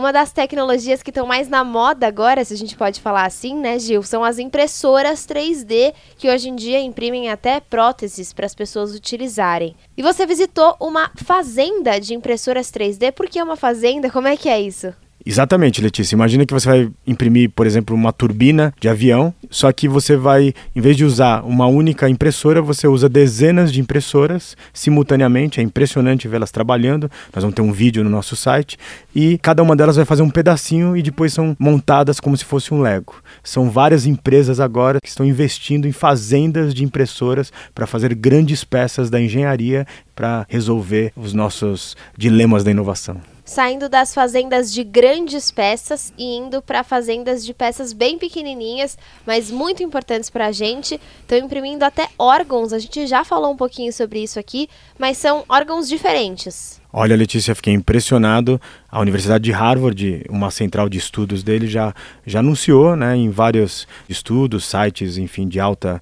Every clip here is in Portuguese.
Uma das tecnologias que estão mais na moda agora, se a gente pode falar assim, né, Gil, são as impressoras 3D, que hoje em dia imprimem até próteses para as pessoas utilizarem. E você visitou uma fazenda de impressoras 3D. Por que é uma fazenda? Como é que é isso? Exatamente, Letícia. Imagina que você vai imprimir, por exemplo, uma turbina de avião, só que você vai, em vez de usar uma única impressora, você usa dezenas de impressoras simultaneamente. É impressionante vê-las trabalhando. Nós vamos ter um vídeo no nosso site e cada uma delas vai fazer um pedacinho e depois são montadas como se fosse um Lego. São várias empresas agora que estão investindo em fazendas de impressoras para fazer grandes peças da engenharia para resolver os nossos dilemas da inovação. Saindo das fazendas de grandes peças e indo para fazendas de peças bem pequenininhas, mas muito importantes para a gente. Estão imprimindo até órgãos, a gente já falou um pouquinho sobre isso aqui, mas são órgãos diferentes. Olha, Letícia, fiquei impressionado. A Universidade de Harvard, uma central de estudos dele, já anunciou, né, em vários estudos, sites, enfim, de alta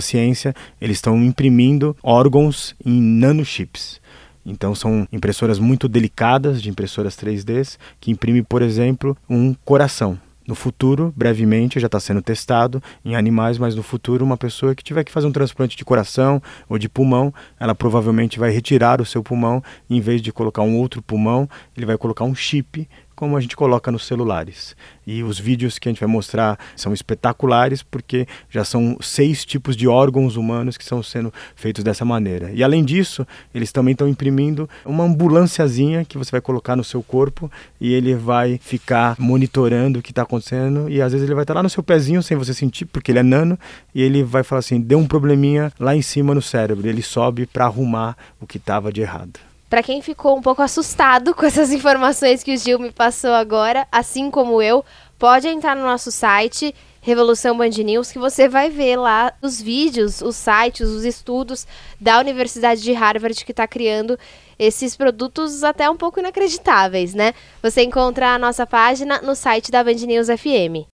ciência, eles estão imprimindo órgãos em nanochips. Então são impressoras muito delicadas, de impressoras 3D, que imprimem, por exemplo, um coração. No futuro, brevemente, já está sendo testado em animais, mas no futuro uma pessoa que tiver que fazer um transplante de coração ou de pulmão, ela provavelmente vai retirar o seu pulmão e, em vez de colocar um outro pulmão, ele vai colocar um chip, como a gente coloca nos celulares. E os vídeos que a gente vai mostrar são espetaculares, porque já são 6 tipos de órgãos humanos que estão sendo feitos dessa maneira. E além disso, eles também estão imprimindo uma ambulânciazinha que você vai colocar no seu corpo e ele vai ficar monitorando o que está acontecendo e às vezes ele vai estar lá no seu pezinho sem você sentir, porque ele é nano, e ele vai falar assim, deu um probleminha lá em cima no cérebro, ele sobe para arrumar o que estava de errado. Para quem ficou um pouco assustado com essas informações que o Gil me passou agora, assim como eu, pode entrar no nosso site, Revolução Band News, que você vai ver lá os vídeos, os sites, os estudos da Universidade de Harvard que está criando esses produtos até um pouco inacreditáveis, né? Você encontra a nossa página no site da Band News FM.